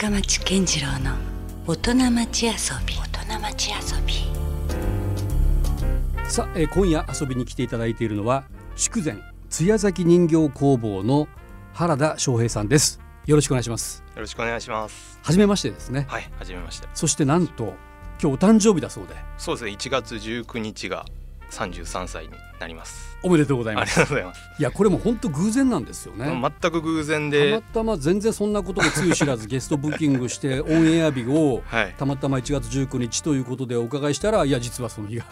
深町健次郎の大人町遊び。大人町遊び。さあ、今夜遊びに来ていただいているのは筑前艶崎人形工房の原田翔平さんです。よろしくお願いします。よろしくお願いします。初めましてですね。はい、初めまして。そしてなんと今日お誕生日だそうで。そうですね。1月19日が33歳になります。おめでとうございます。ありがとうございます。いや、これも本当偶然なんですよね。全く偶然で。たまたま全然そんなこともつゆ知らずゲストブッキングしてオンエア日をたまたま1月19日ということでお伺いしたら、いや実はその日が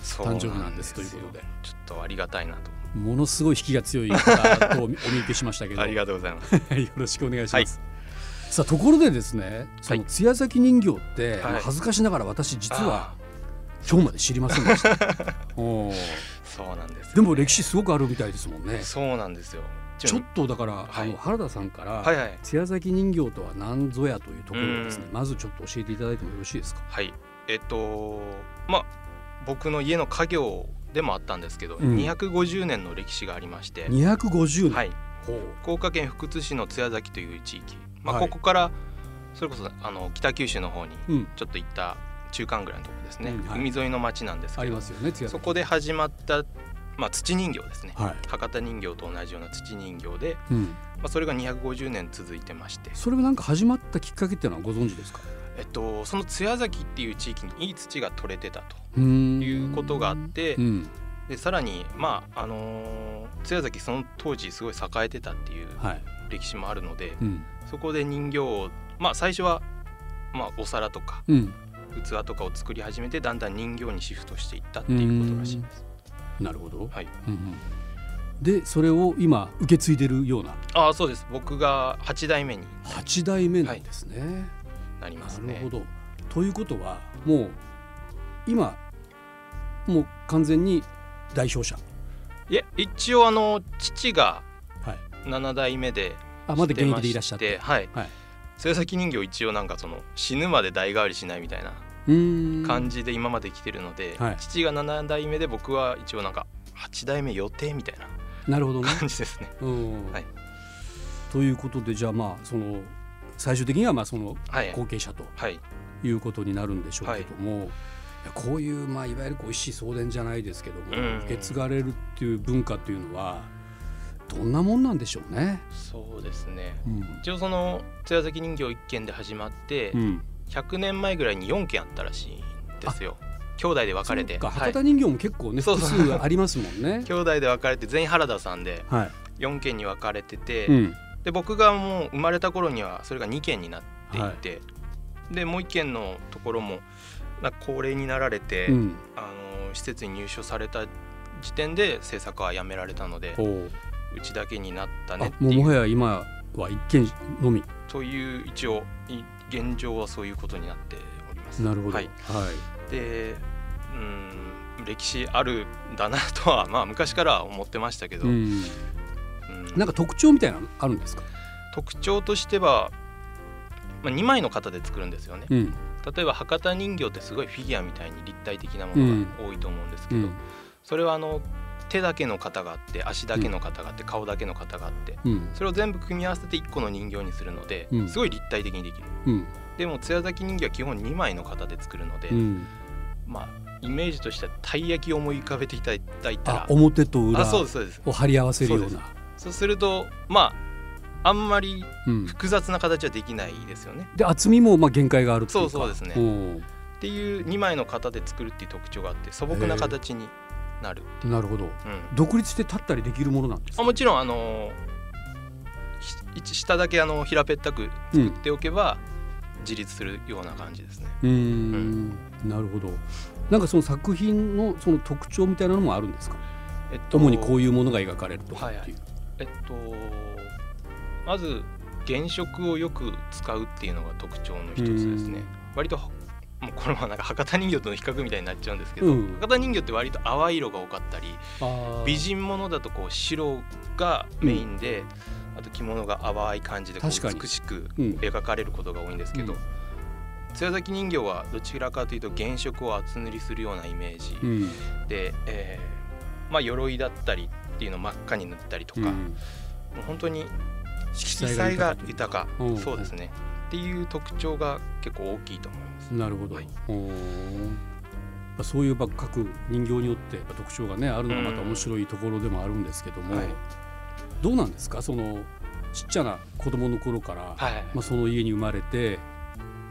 誕生日なんですということで。ちょっとありがたいなと。ものすごい引きが強い方とお見受けしましたけどありがとうございますよろしくお願いします、はい、さあところでですね、その艶崎人形って、はい、恥ずかしながら私実は今日まで知りませんでしたおそうなんです、ね、でも歴史すごくあるみたいですもんね。そうなんですよ。ちょっとだから、はい、原田さんから、はいはい、艶崎人形とは何ぞやというところをですね、まずちょっと教えていただいてもよろしいですか。はい、まあ僕の家の家業でもあったんですけど、250年の歴史がありまして、250年、はい、福岡県福津市の艶崎という地域、まあ、ここからそれこそ北九州の方にちょっと行った中間ぐらいのところですね、海沿いの町なんですけど、ありますよね、そこで始まった、まあ、土人形ですね、はい、博多人形と同じような土人形で、まあ、それが250年続いてまして。それもなんか始まったきっかけっていうのはご存知ですか。その艶崎っていう地域にいい土が取れてたということがあって、でさらに、まあ艶崎その当時すごい栄えてたっていう歴史もあるので、そこで人形を、まあ、最初は、まあ、お皿とか、器とかを作り始めて、だんだん人形にシフトしていったっていうことらしいです。なるほど、はい、でそれを今受け継いでるような。あ、そうです。僕が8代目に8代目なんですね、はいなりますね。なるほど。ということはもう今もう完全に代表者。いや一応父が7代目で、はい、まだ現役でいらっしゃって、はいはい、艶崎人形一応なんかその死ぬまで代替わりしないみたいな感じで今まで来てるので、はい、父が7代目で僕は一応なんか8代目予定みたいな感じですね。はい、ということでじゃあまあその最終的にはまあその後継者ということになるんでしょうけども、こういうまあいわゆるこう一子相伝じゃないですけども受け継がれるっていう文化っていうのはどんなもんなんでしょうね。そうですね、一応その艶崎人形1軒で始まって100年前ぐらいに4軒あったらしいんですよ。兄弟で分かれて、博多人形も結構ね複数ありますもんね。兄弟で分かれて全員原田さんで4軒に分かれてて、で僕がもう生まれた頃にはそれが2軒になっていて、はい、でもう1軒のところもなんか高齢になられて、施設に入所された時点で制作はやめられたので、うちだけになったねっていう。もはや今は1軒のみという一応現状はそういうことになっております。なるほど、はいはい、で歴史あるんだなとは、まあ、昔から思ってましたけど、なんか特徴みたいなのあるんですか。特徴としては、まあ、2枚の型で作るんですよね、例えば博多人形ってすごいフィギュアみたいに立体的なものが多いと思うんですけど、それは手だけの型があって足だけの型があって、顔だけの型があって、それを全部組み合わせて1個の人形にするので、すごい立体的にできる、でも艶崎人形は基本2枚の型で作るので、まあイメージとしてはたい焼きを思い浮かべていただいたら、表と裏を貼り合わせるような。そうすると、まあ、あんまり複雑な形はできないですよね、で厚みもまあ限界があるっていうか。そうですね、っていう2枚の型で作るっていう特徴があって、素朴な形になるっていう。なるほど、独立して立ったりできるものなんですか。もちろん下だけ平べったく作っておけば、自立するような感じですね。なるほど。なんかその作品のその特徴みたいなのもあるんですか。主にこういうものが描かれるとかっていう、はいはい、まず原色をよく使うっていうのが特徴の一つですね。割ともうこれはなんか博多人形との比較みたいになっちゃうんですけど、博多人形って割と淡い色が多かったり、美人ものだとこう白がメインで、あと着物が淡い感じでこう美しく描かれることが多いんですけど、艶崎人形はどちらかというと原色を厚塗りするようなイメージ、で、まあ、鎧だったりっていうのを真っ赤に塗ったりとか、もう本当に色彩が豊か、そうですね、っていう特徴が結構大きいと思います。なるほど、はい、そういう各人形によって特徴が、ね、あるのがまた面白いところでもあるんですけども、はい、どうなんですか、そのちっちゃな子供の頃から、はい、その家に生まれて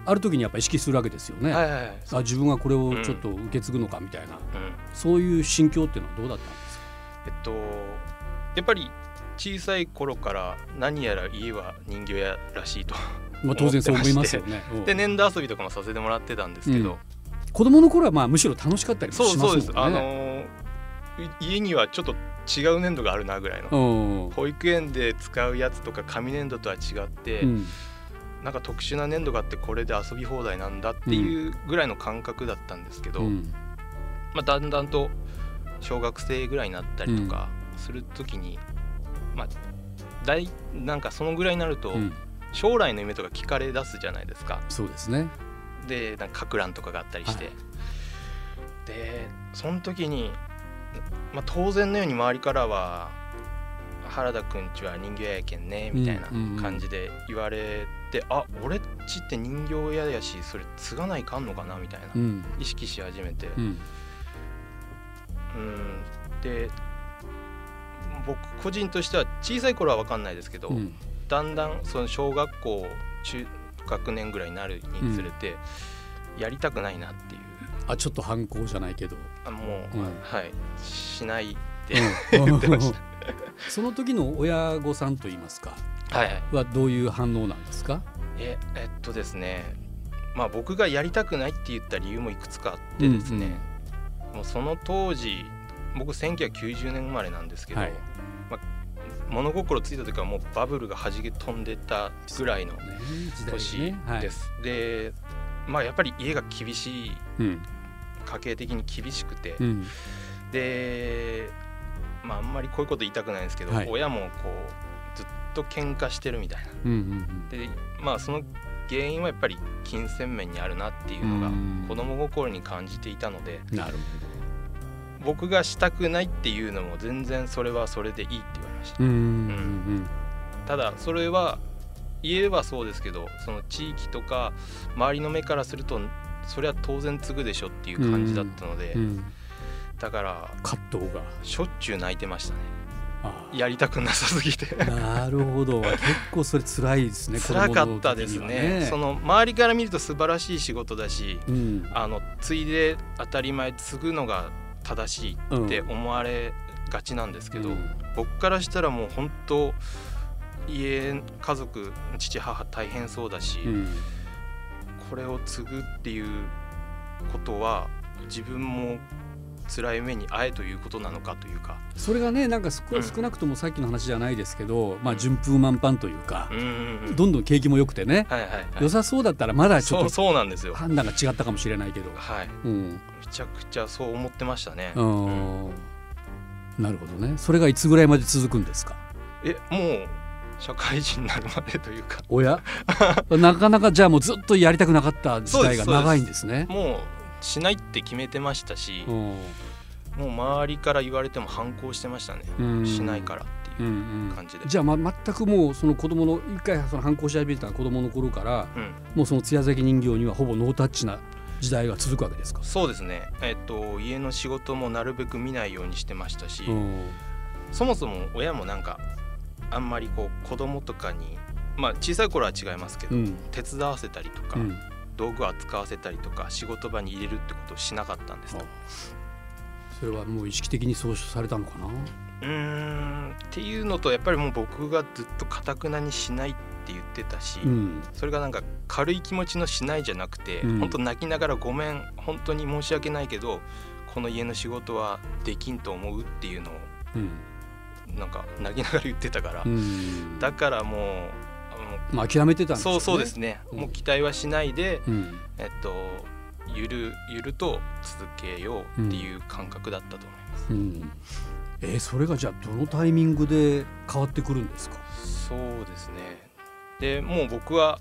ある時にやっぱ意識するわけですよね、はいはいはい、あ、自分はこれをちょっと受け継ぐのかみたいな、そういう心境っていうのはどうだったんですか。やっぱり小さい頃から何やら家は人形屋らしいと思ってまして、当然そう思いますよね。で、粘土遊びとかもさせてもらってたんですけど、子供の頃はむしろ楽しかったりもしますもんね。そうです。家にはちょっと違う粘土があるなぐらいの、保育園で使うやつとか紙粘土とは違って、なんか特殊な粘土があってこれで遊び放題なんだっていうぐらいの感覚だったんですけど、だんだんと小学生ぐらいになったりとかするときに、なんかそのぐらいになると将来の夢とか聞かれ出すじゃないですか。そうですね。で、なんかかく乱とかがあったりして、はい、でその時に、当然のように周りからは原田くんちは人形屋やけんねみたいな感じで言われて、あ、俺っちって人形屋やしそれ継がないかんのかなみたいな、意識し始めて、で僕個人としては小さい頃は分かんないですけど、だんだんその小学校中学年ぐらいになるにつれて、やりたくないなっていう、ちょっと反抗じゃないけどもう、はい、しないって、言ってました。その時の親御さんといいますか、はい、はどういう反応なんですか。ですね、僕がやりたくないって言った理由もいくつかあってですね、もうその当時僕1990年生まれなんですけど、はい、物心ついた時はもうバブルがはじけ飛んでたぐらいの年です。で、やっぱり家が厳しい、家計的に厳しくて、で、あんまりこういうこと言いたくないんですけど、はい、親もこうずっと喧嘩してるみたいな、で、その原因はやっぱり金銭面にあるなっていうのが子供心に感じていたので、なるほど、僕がしたくないっていうのも全然それはそれでいいって言われました。ただそれは家はそうですけど、その地域とか周りの目からするとそれは当然継ぐでしょっていう感じだったので、だから葛藤がしょっちゅう泣いてましたね。やりたくなさすぎて。なるほど。結構それ辛いですね。辛かったですね。その周りから見ると素晴らしい仕事だし、継いで当たり前、継ぐのが正しいって思われがちなんですけど、僕からしたらもう本当家族父母大変そうだし、これを継ぐっていうことは自分も辛い目にあえということなのかというか、それがね、なんか少なくともさっきの話じゃないですけど、順風満帆というか、どんどん景気も良くてね、良さそうだったらまだちょっと判断が違ったかもしれないけど、めちゃくちゃそう思ってましたね。なるほどね。それがいつぐらいまで続くんですか。もう社会人になるまでというか。親なかなか、じゃあもうずっとやりたくなかった時代が長いんですね。もうしないって決めてましたし、もう周りから言われても反抗してましたね。しないからっていう感じで、じゃあ、全くもうその子供の一回その反抗し始めた子供の頃から、もうその艶咲き人形にはほぼノータッチな時代が続くわけですか。そうですね。家の仕事もなるべく見ないようにしてましたし、そもそも親もなんかあんまりこう子供とかに、小さい頃は違いますけど、手伝わせたりとか、道具を扱わせたりとか仕事場に入れるってことをしなかったんですと。それはもう意識的にそうされたのかな。っていうのと、やっぱりもう僕がずっとかたくなにしないって言ってたし、それがなんか軽い気持ちのしないじゃなくて、本当泣きながらごめん、本当に申し訳ないけどこの家の仕事はできんと思うっていうのを、なんか泣きながら言ってたから、だからもう諦めてたんですよね。そうですね。もう期待はしないで、ゆると続けようっていう感覚だったと思います。それがじゃあどのタイミングで変わってくるんですか。そうですね。でもう僕は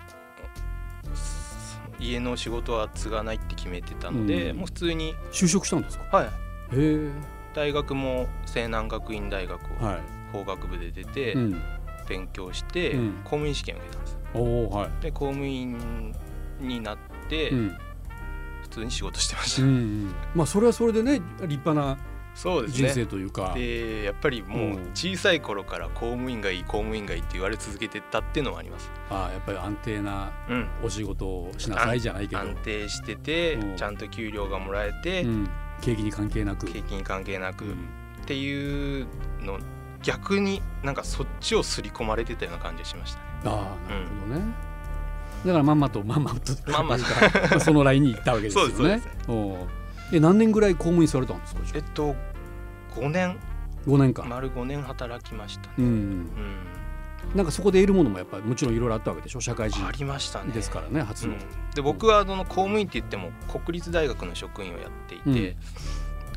家の仕事は継がないって決めてたので、もう普通に就職したんですか。はい。大学も西南学院大学を法学部で出て。勉強して公務員試験を受けたんです。はい、で公務員になって、うん、普通に仕事してました、うんうん、まあそれはそれでね立派な人生というか、そうですね、でやっぱりもう小さい頃から公務員がいい公務員がいいって言われ続けてたっていうのもあります。ああ、やっぱり安定なお仕事をしなさいじゃないけど、うん、安定しててちゃんと給料がもらえて、うん、景気に関係なく、うん、っていうの逆になんかそっちを刷り込まれてたような感じがしましたね。ああ、なるほどね、うん、だからまんまとそのラインに行ったわけですよね。そうですね。え、何年ぐらい公務員されたんですか？5年間丸5年働きましたね、うんうん、なんかそこで得るものもやっぱりもちろんいろいろあったわけでしょ。社会人ですから ね初の、うん、で僕はその公務員って言っても国立大学の職員をやっていて、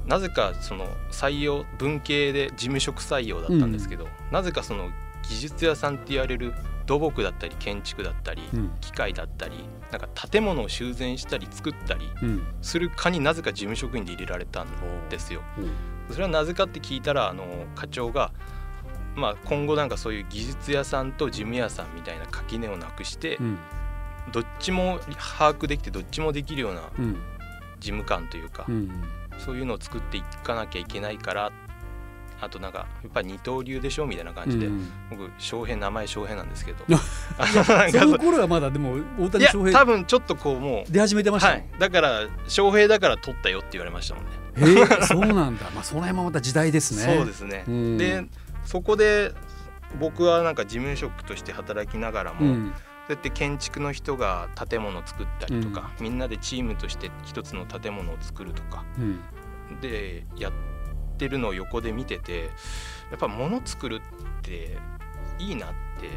うん、なぜかその採用文系で事務職採用だったんですけど、うん、なぜかその技術屋さんって言われる土木だったり建築だったり機械だったり、うん、なんか建物を修繕したり作ったりする課になぜか事務職員で入れられたんですよ、うん、それはなぜかって聞いたら課長が、まあ、今後なんかそういう技術屋さんと事務屋さんみたいな垣根をなくして、うん、どっちも把握できてどっちもできるような事務官というか、うんうん、そういうのを作っていかなきゃいけないから、あとなんかやっぱり二刀流でしょみたいな感じで、うん、僕名前翔平なんですけどその頃はまだでも大谷翔平、いや多分ちょっとこうもう出始めてました、ね、はい、だから翔平だから取ったよって言われましたもんね。そうなんだ、まあ、その辺もまた時代ですね。そうですね、うん、でそこで僕はなんか事務職として働きながらも、うん、そうやって建築の人が建物を作ったりとか、うん、みんなでチームとして一つの建物を作るとか、うん、でやっててるのを横で見てて、やっぱ物作るっていいなって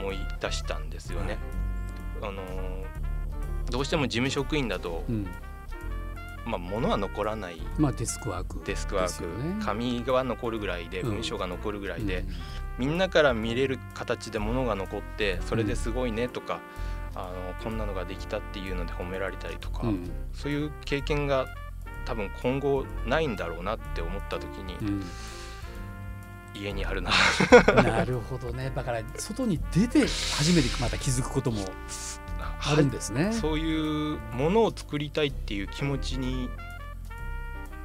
思い出したんですよね、うん、どうしても事務職員だと、うん、まあ、物は残らない、まあ、デスクワーク、紙が残るぐらいで文章が残るぐらいで、うん、みんなから見れる形で物が残ってそれですごいねとか、うん、こんなのができたっていうので褒められたりとか、うん、そういう経験が多分今後ないんだろうなって思った時に、うん、家にあるななるほどね。だから外に出て初めてまた気づくこともあるんですね。そういうものを作りたいっていう気持ちに、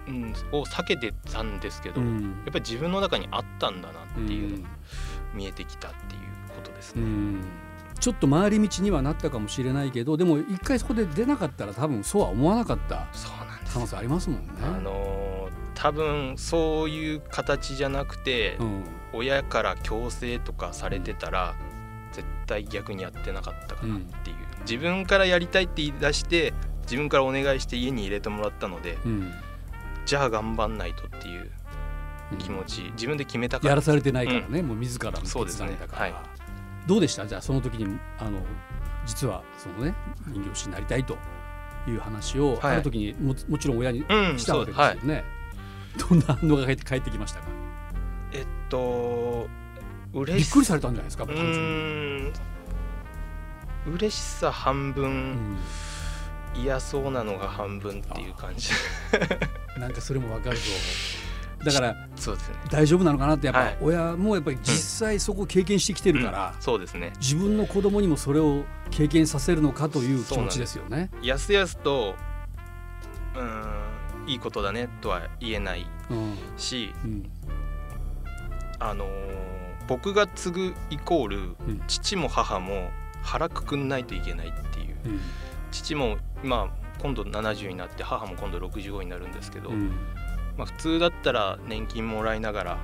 うん、を避けてたんですけど、うん、やっぱり自分の中にあったんだなっていうのが見えてきたっていうことですね、うん。ちょっと回り道にはなったかもしれないけど、でも一回そこで出なかったら多分そうは思わなかった可能性ありますもんね。多分そういう形じゃなくて、うん、親から強制とかされてたら、うん、絶対逆にやってなかったかなっていう、うん、自分からやりたいって言い出して自分からお願いして家に入れてもらったので、うん、じゃあ頑張んないとっていう気持ち、うん、自分で決めたから、やらされてないからね、うん、もう自らの決断だから、ね、はい。どうでした？じゃあその時に実はその、ね、人形師になりたいという話を、はい、ある時に もちろん親にしたわけですよね、うん、はい、どんな反応が返ってきましたか？びっくりされたんじゃないですか？嬉しさ半分、うん、嫌そうなのが半分っていう感じなんかそれも分かるぞだからそうです、ね、大丈夫なのかなってやっぱ、はい、親もやっぱり実際そこを経験してきてるから、うん、そうですね、自分の子供にもそれを経験させるのかという気持ちですよね。やすやすといいことだねとは言えないし、うんうん、僕が継ぐイコール、うん、父も母も腹くくんないといけないっていう、うん、父も、まあ、今度70になって母も今度65になるんですけど、うん、まあ、普通だったら年金もらいながら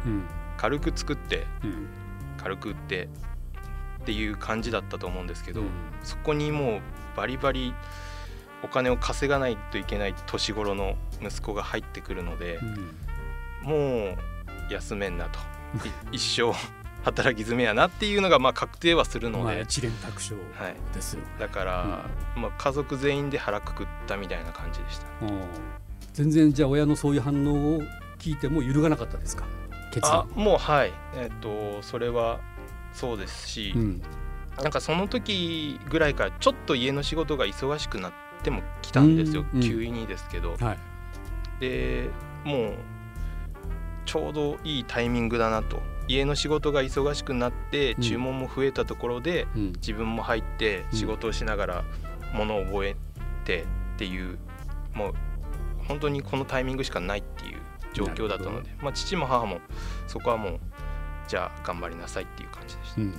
軽く作って軽く売ってっていう感じだったと思うんですけど、そこにもうバリバリお金を稼がないといけない年頃の息子が入ってくるので、もう休めんなと一生働き詰めやなっていうのがまあ確定はするので、一連卓上ですよ。だからまあ家族全員で腹くくったみたいな感じでした。全然じゃあ親のそういう反応を聞いても揺るがなかったですか？決断。もうはい、それはそうですし、うん、なんかその時ぐらいからちょっと家の仕事が忙しくなっても来たんですよ、うんうん、急にですけど、はい、でもうちょうどいいタイミングだなと、家の仕事が忙しくなって注文も増えたところで、うん、自分も入って仕事をしながら物を覚えてっていう、もう本当にこのタイミングしかないっていう状況だったので、まあ、父も母もそこはもうじゃあ頑張りなさいっていう感じでした。うん、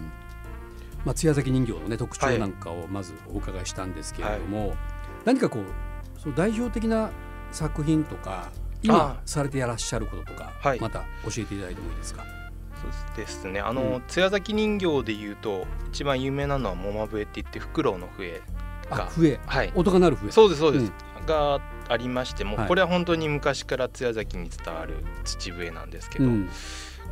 まあ、艶咲き人形の、ね、特徴なんかをまずお伺いしたんですけれども、はい、何かこうその代表的な作品とか今されていらっしゃることとか、はい、また教えていただいてもいいですか。そうですね、艶咲き人形でいうと一番有名なのはモマ笛っていってフクロウの笛が、笛、はい、音が鳴る笛、そうですそうです、うん、がありまして、もうこれは本当に昔から艶咲きに伝わる土笛なんですけど、うん、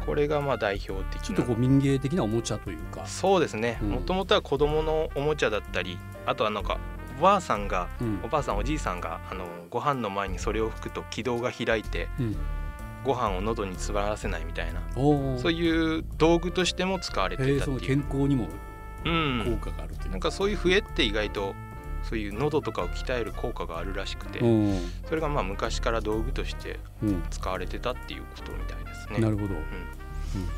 これがまあ代表的なちょっとこう民芸的なおもちゃというか、そうですね、もともとは子どものおもちゃだったり、あとはなんかおばあさんが、うん、おばあさんおじいさんがご飯の前にそれを吹くと気道が開いて、うん、ご飯を喉に詰まらせないみたいな、そういう道具としても使われていたっていう、健康にも効果があるという、うん、なんかそういう笛って意外とそういう喉とかを鍛える効果があるらしくて、それがまあ昔から道具として使われてたっていうことみたいですね、うん、なるほど、うんうん、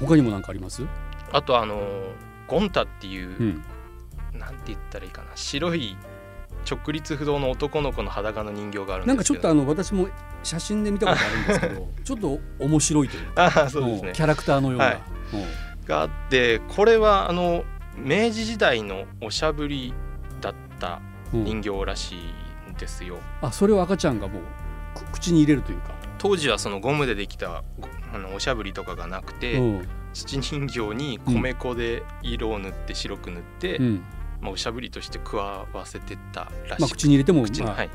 他にも何かあります？あとゴンタっていう、うん、なんて言ったらいいかな、白い直立不動の男の子の裸の人形があるんですけど、なんかちょっと私も写真で見たことあるんですけどちょっと面白いというか、そうですね、キャラクターのような、はい、があって、これは明治時代のおしゃぶりだった人形らしいんですよ、うん、あ、それを赤ちゃんがもう口に入れるというか、当時はそのゴムでできたおしゃぶりとかがなくて、うん、土人形に米粉で色を塗って白く塗って、うんうん、まあ、おしゃぶりとして加わせてたらしく、まあ、口に入れても、まあ、はい、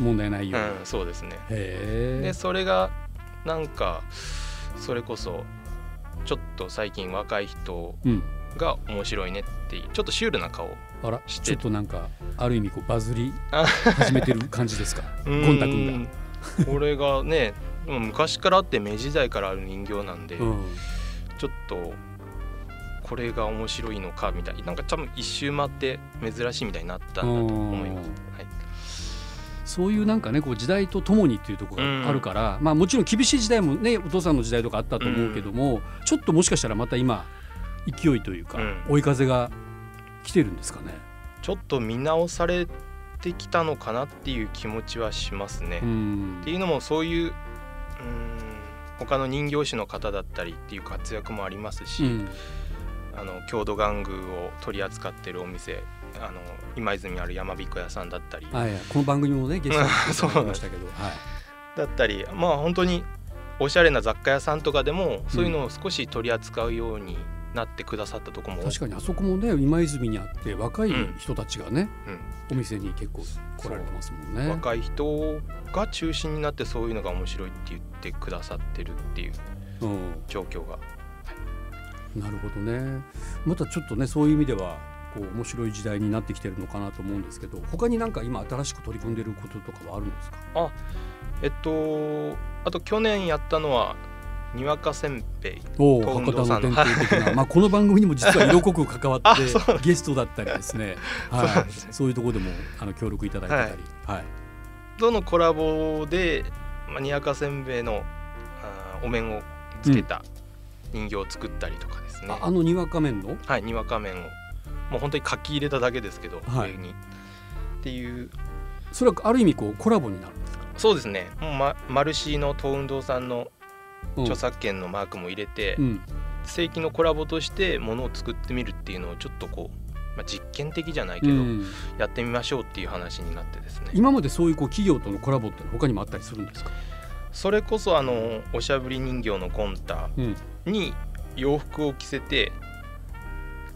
問題ないように、うん、そうですね。でそれがなんかそれこそちょっと最近若い人が面白いねって、うん、ちょっとシュールな顔して、ちょっとなんかある意味こうバズり始めてる感じですかゴンタ君がこれがね、昔からあって明治時代からある人形なんで、うん、ちょっとこれが面白いのかみたいな、なんか多分一周回って珍しいみたいになったんだと思います、はい、そういうなんかねこう時代とともにっていうところがあるから、まあ、もちろん厳しい時代もね、お父さんの時代とかあったと思うけども、ちょっともしかしたらまた今勢いというか、追い風が来てるんですかね。ちょっと見直されてきたのかなっていう気持ちはしますね。っていうのもそういう、他の人形師の方だったりっていう活躍もありますし、郷土玩具を取り扱ってるお店、今泉ある山彦屋さんだったり、はい、この番組もねゲストに来ましたけど、はい、だったり、まあ本当におしゃれな雑貨屋さんとかでもそういうのを少し取り扱うようになってくださったとこも、確かにあそこもね今泉にあって若い人たちがね、うんうん、お店に結構来られてますもんね。若い人が中心になってそういうのが面白いって言ってくださってるっていう状況が、なるほどね。またちょっとねそういう意味ではこう面白い時代になってきてるのかなと思うんですけど、他になんか今新しく取り組んでることとかはあるんですか。あ、あと去年やったのはにわかせんべいと運動さんの典型的な、まあ、この番組にも実は色濃く関わってゲストだったりですね、はい、そういうところでも協力いただいたり、はいはい、どのコラボで、まあ、にわかせんべいのお面をつけた、うん、人形を作ったりとかですね。にわか麺の、はい、にわか麺をもう本当に書き入れただけですけど、はい、上にっていう。それはある意味こうコラボになるんですか。そうですね、もう、マルシーの東運動さんの著作権のマークも入れて、うん、正規のコラボとしてものを作ってみるっていうのをちょっとこう、まあ、実験的じゃないけど、うん、やってみましょうっていう話になってですね。今までそういう、こう企業とのコラボって他にもあったりするんですか。それこそおしゃぶり人形のゴンタに洋服を着せて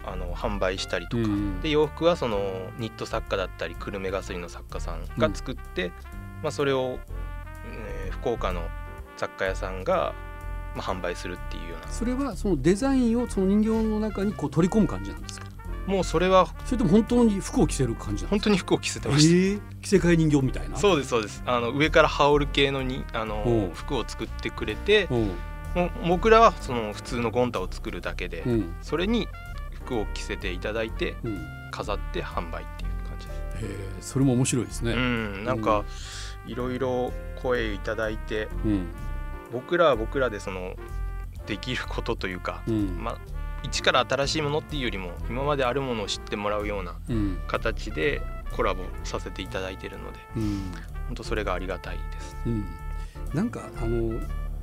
販売したりとか、うん、で洋服はそのニット作家だったり久留米がすりの作家さんが作って、うん、まあ、それを、福岡の雑貨屋さんが、まあ、販売するっていうような。それはそのデザインをその人形の中にこう取り込む感じなんですか。もうそれはそれとも本当に服を着せる感じなんですか。本当に服を着せてました、着せ替え人形みたいな。そうですそうです、上から羽織る系のに服を作ってくれて、僕らはその普通のゴンタを作るだけで、うん、それに服を着せていただいて、うん、飾って販売っていう感じです。それも面白いですね、うん、なんかいろいろ声いただいて、うん、僕らは僕らでそのできることというか、まあ一から新しいものっていうよりも今まであるものを知ってもらうような形でコラボさせていただいているので、本当それがありがたいです、なんか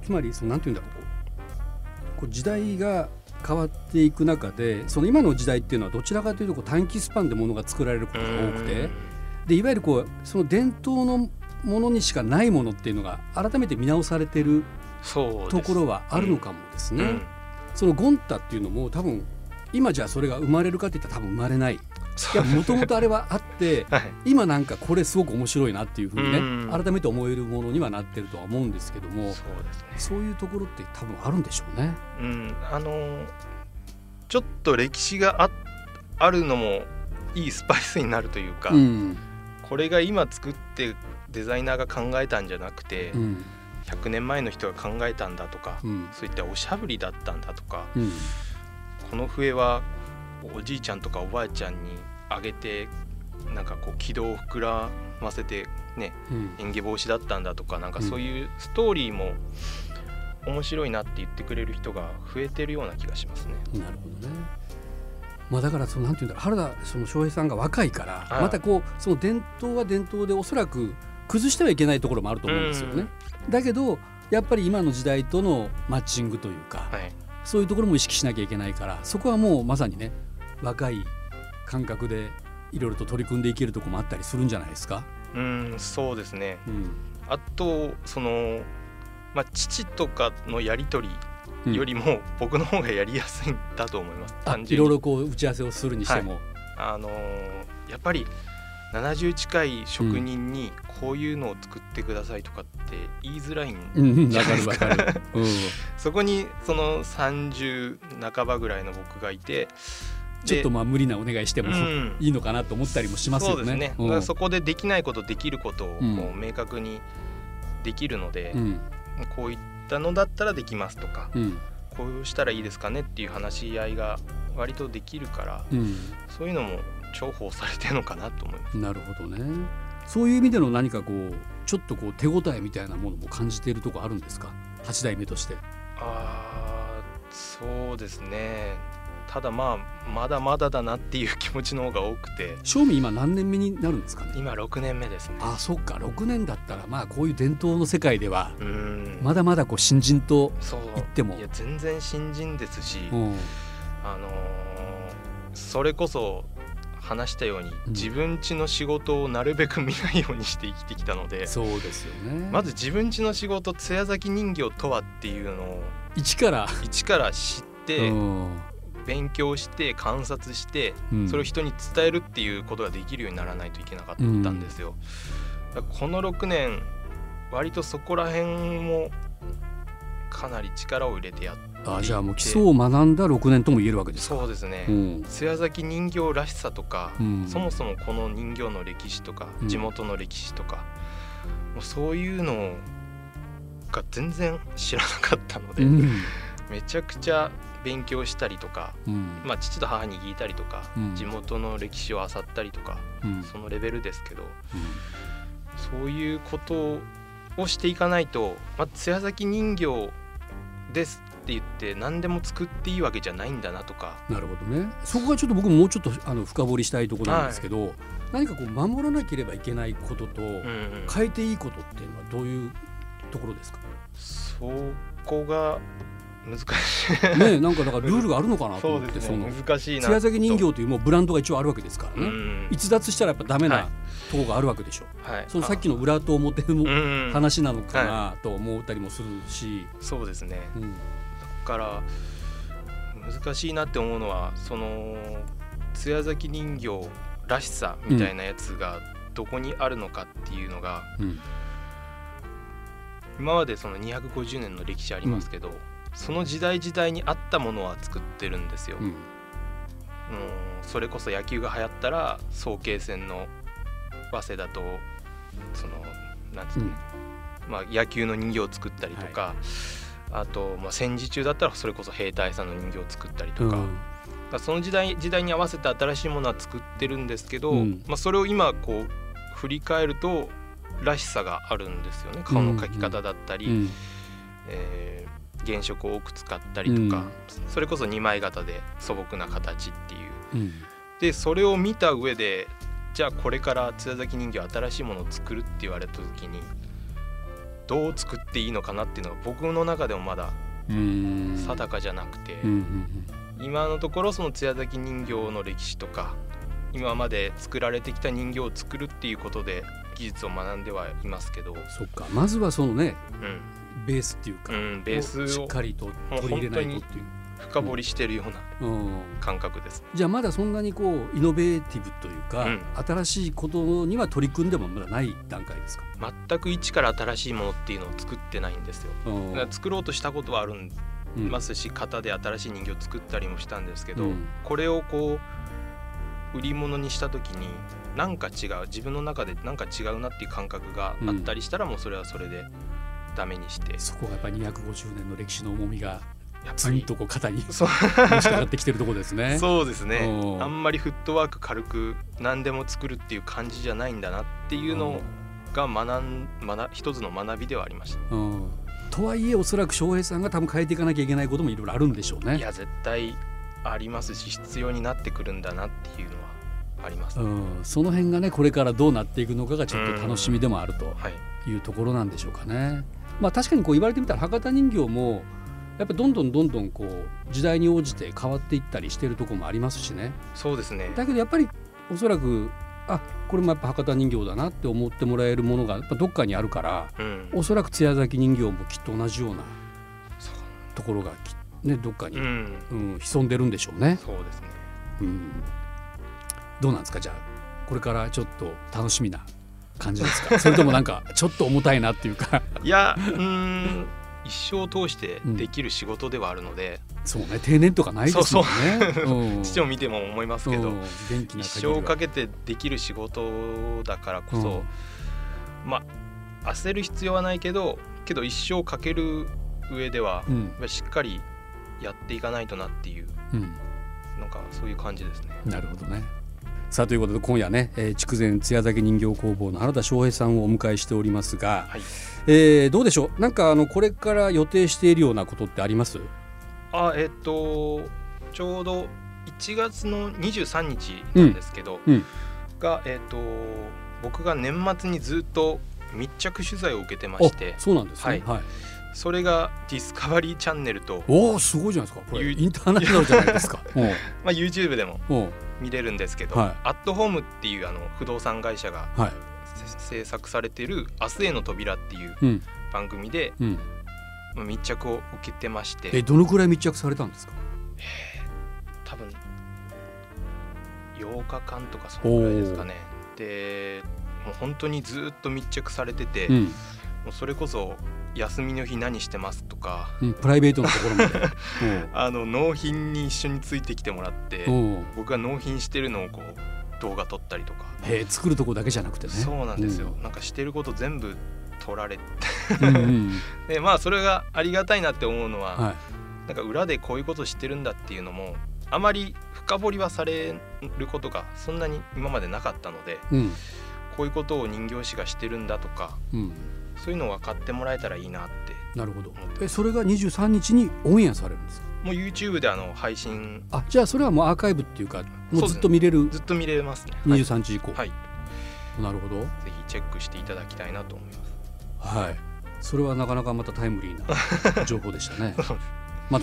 つまりそのなんていうんだろう、こう時代が変わっていく中で、その今の時代っていうのはどちらかというとこう短期スパンでものが作られることが多くて、でいわゆるこうその伝統のものにしかないものっていうのが改めて見直されているところはあるのかもですね。そのゴンタっていうのも多分今じゃあそれが生まれるかっていったら多分生まれない、もともとあれはあって、はい、今なんかこれすごく面白いなっていうふうにね、改めて思えるものにはなってるとは思うんですけども、そうですね、そういうところって多分あるんでしょうね、ちょっと歴史が あるのもいいスパイスになるというか、これが今作ってデザイナーが考えたんじゃなくて、100年前の人が考えたんだとか、そういったおしゃぶりだったんだとか、この笛はおじいちゃんとかおばあちゃんにあげてなんかこう軌道を膨らませてね、演技防止だったんだとか、なんかそういうストーリーも面白いなって言ってくれる人が増えてるような気がしますね。なるほどね。まあ、だからそのなんていうんだろう、原田その翔平さんが若いからまたこうその伝統は伝統でおそらく崩してはいけないところもあると思うんですよね。だけどやっぱり今の時代とのマッチングというか、そういうところも意識しなきゃいけないから、そこはもうまさにね若い感覚でいろいろと取り組んでいけるところもあったりするんじゃないですか。そうですね、あとその、父とかのやり取りよりも僕の方がやりやすいんだと思います、単純にいろいろこう打ち合わせをするにしても、やっぱり70近い職人にこういうのを作ってくださいとかって言いづらいんじゃないですか。そこにその30半ばぐらいの僕がいて、ちょっと無理なお願いしてもいいのかなと思ったりもしますよね。そうですね、だからそこでできないことできることをこう明確にできるので、こういったのだったらできますとか、こうしたらいいですかねっていう話し合いが割とできるから、そういうのも重宝されてるのかなと思います。なるほどね。そういう意味での何かこうちょっとこう手応えみたいなものも感じているところあるんですか、8代目として。そうですね、ただまだまだだなっていう気持ちの方が多くて。正味今何年目になるんですかね。今6年目ですね。あ、そっか、6年だったらこういう伝統の世界ではまだまだこう新人と言っても、いや全然新人ですし、それこそ話したように自分家の仕事をなるべく見ないようにして生きてきたので、そうですよね。まず自分家の仕事、艶咲き人形とはっていうのを一から知って勉強して観察して、それを人に伝えるっていうことができるようにならないといけなかったんですよ。この6年割とそこら辺もかなり力を入れてやっていて、じゃあもう基礎を学んだ6年とも言えるわけですか。そうですね、艶咲き人形らしさとか、そもそもこの人形の歴史とか、地元の歴史とか、もうそういうのが全然知らなかったので、めちゃくちゃ勉強したりとか、父と母に聞いたりとか、地元の歴史を漁ったりとか、そのレベルですけど、そういうことをしていかないと、艶咲き人形ですって言って何でも作っていいわけじゃないんだなとか。なるほどね。そこがちょっと僕もうちょっと深掘りしたいところなんですけど、何かこう守らなければいけないことと、変えていいことっていうのはどういうところですか。そこが難しいね。なんかだからルールがあるのかなと思って。そうですね、難しいな。艶咲き人形というもうブランドが一応あるわけですからね、逸脱したらやっぱダメなとこがあるわけでしょ、そのさっきの裏と表の話なのかなと思ったりもするし、そうですね、だから難しいなって思うのは、その艶咲き人形らしさみたいなやつがどこにあるのかっていうのが、今までその250年の歴史ありますけど、その時代時代に合ったものは作ってるんですよ、それこそ野球が流行ったら早慶戦の早稲田とそのなんですかね、野球の人形を作ったりとか、あと戦時中だったらそれこそ兵隊さんの人形を作ったりとか、だその時代に合わせて新しいものは作ってるんですけど、それを今こう振り返るとらしさがあるんですよね。顔の描き方だったり、原色を多く使ったりとか、それこそ2枚型で素朴な形っていう、でそれを見た上でじゃあこれから津屋崎人形新しいものを作るって言われた時にどう作っていいのかなっていうのが僕の中でもまだ定かじゃなくて、今のところその津屋崎人形の歴史とか今まで作られてきた人形を作るっていうことで技術を学んではいますけど、そっか、まずはそのね、ベースっていうか、ベースをしっかりと取り入れないとっていう深掘りしてるような感覚です、じゃあまだそんなにこうイノベーティブというか、新しいことには取り組んでもまだない段階ですか？全く一から新しいものっていうのを作ってないんですよ。だから作ろうとしたことはあるんますし、型で新しい人形を作ったりもしたんですけど、これをこう売り物にした時になんか違う、自分の中でなんか違うなっていう感覚があったりしたら、もうそれはそれでダメにして、そこがやっぱり250年の歴史の重みがずんとこう肩にのしかかってきてるところですね。そうですね、あんまりフットワーク軽く何でも作るっていう感じじゃないんだなっていうのが一つの学びではありました。とはいえおそらく翔平さんが多分変えていかなきゃいけないこともいろいろあるんでしょうね。いや絶対ありますし必要になってくるんだなっていうのはありますね。その辺がねこれからどうなっていくのかがちょっと楽しみでもあるというところなんでしょうかね。まあ、確かにこう言われてみたら博多人形もやっぱどんどんこう時代に応じて変わっていったりしているところもありますしね。そうですね。だけどやっぱりおそらくこれもやっぱ博多人形だなって思ってもらえるものがやっぱどっかにあるから、おそらく津屋崎人形もきっと同じようなところがどっかに、潜んでるんでしょうね。そうですね。どうなんですか、じゃあこれからちょっと楽しみな感じですかそれともなんかちょっと重たいなっていうかいや一生通してできる仕事ではあるので、そうね、定年とかないですもんね。父を見ても思いますけど、元気な一生かけてできる仕事だからこそ、まあ焦る必要はないけど一生かける上では、しっかりやっていかないとなっていう、なんかそういう感じですね。なるほどね。さあということで今夜ね、筑前津屋崎人形工房の原田翔平さんをお迎えしておりますが、どうでしょう、なんかこれから予定しているようなことってあります？ちょうど1月の23日なんですけど、が、僕が年末にずっと密着取材を受けてまして。そうなんですね。それがディスカバリーチャンネルと、すごいじゃないですか、これインターナショナルじゃないですかYouTube でも見れるんですけど、アットホームっていう不動産会社が制作されている明日への扉っていう番組で密着を受けてまして。どのくらい密着されたんですか？多分8日間とかそのくらいですかね。でもう本当にずっと密着されてて、もうそれこそ休みの日何してますとか、プライベートのところまで納品に一緒についてきてもらって、僕が納品してるのをこう動画撮ったりとか。作るとこだけじゃなくてね。そうなんですよ。なんかしてること全部撮られてでまあそれがありがたいなって思うのは、なんか裏でこういうことしてるんだっていうのもあまり深掘りはされることがそんなに今までなかったので、こういうことを人形師がしてるんだとか、そういうのを分かってもらえたらいいなって。なるほど。それが23日にオンエアされるんですか？もう YouTube で配信。じゃあそれはもうアーカイブっていうか、もうずっと見れる。ずっと見れますね。23日以降。なるほど。ぜひチェックしていただきたいなと思います。それはなかなかまたタイムリーな情報でしたね。と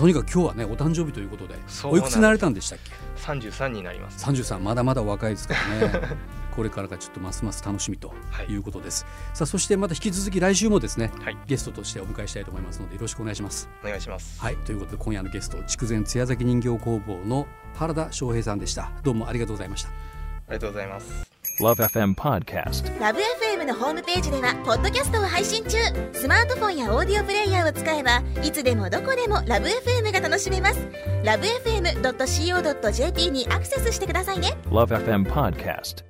にかく今日はね、お誕生日ということで、おいくつになられたんでしたっけ？33になります。33、まだまだお若いですからね。これからがちょっとますます楽しみということです。さあそしてまた引き続き来週もですね、ゲストとしてお迎えしたいと思いますのでよろしくお願いします。お願いします。ということで今夜のゲスト、筑前津屋崎人形工房の原田翔平さんでした。どうもありがとうございました。ありがとうございます。LoveFM Podcast。LoveFM のホームページではポッドキャストを配信中。スマートフォンやオーディオプレイヤーを使えばいつでもどこでも LoveFM が楽しめます。LoveFM.co.jp にアクセスしてくださいね。LoveFM Podcast。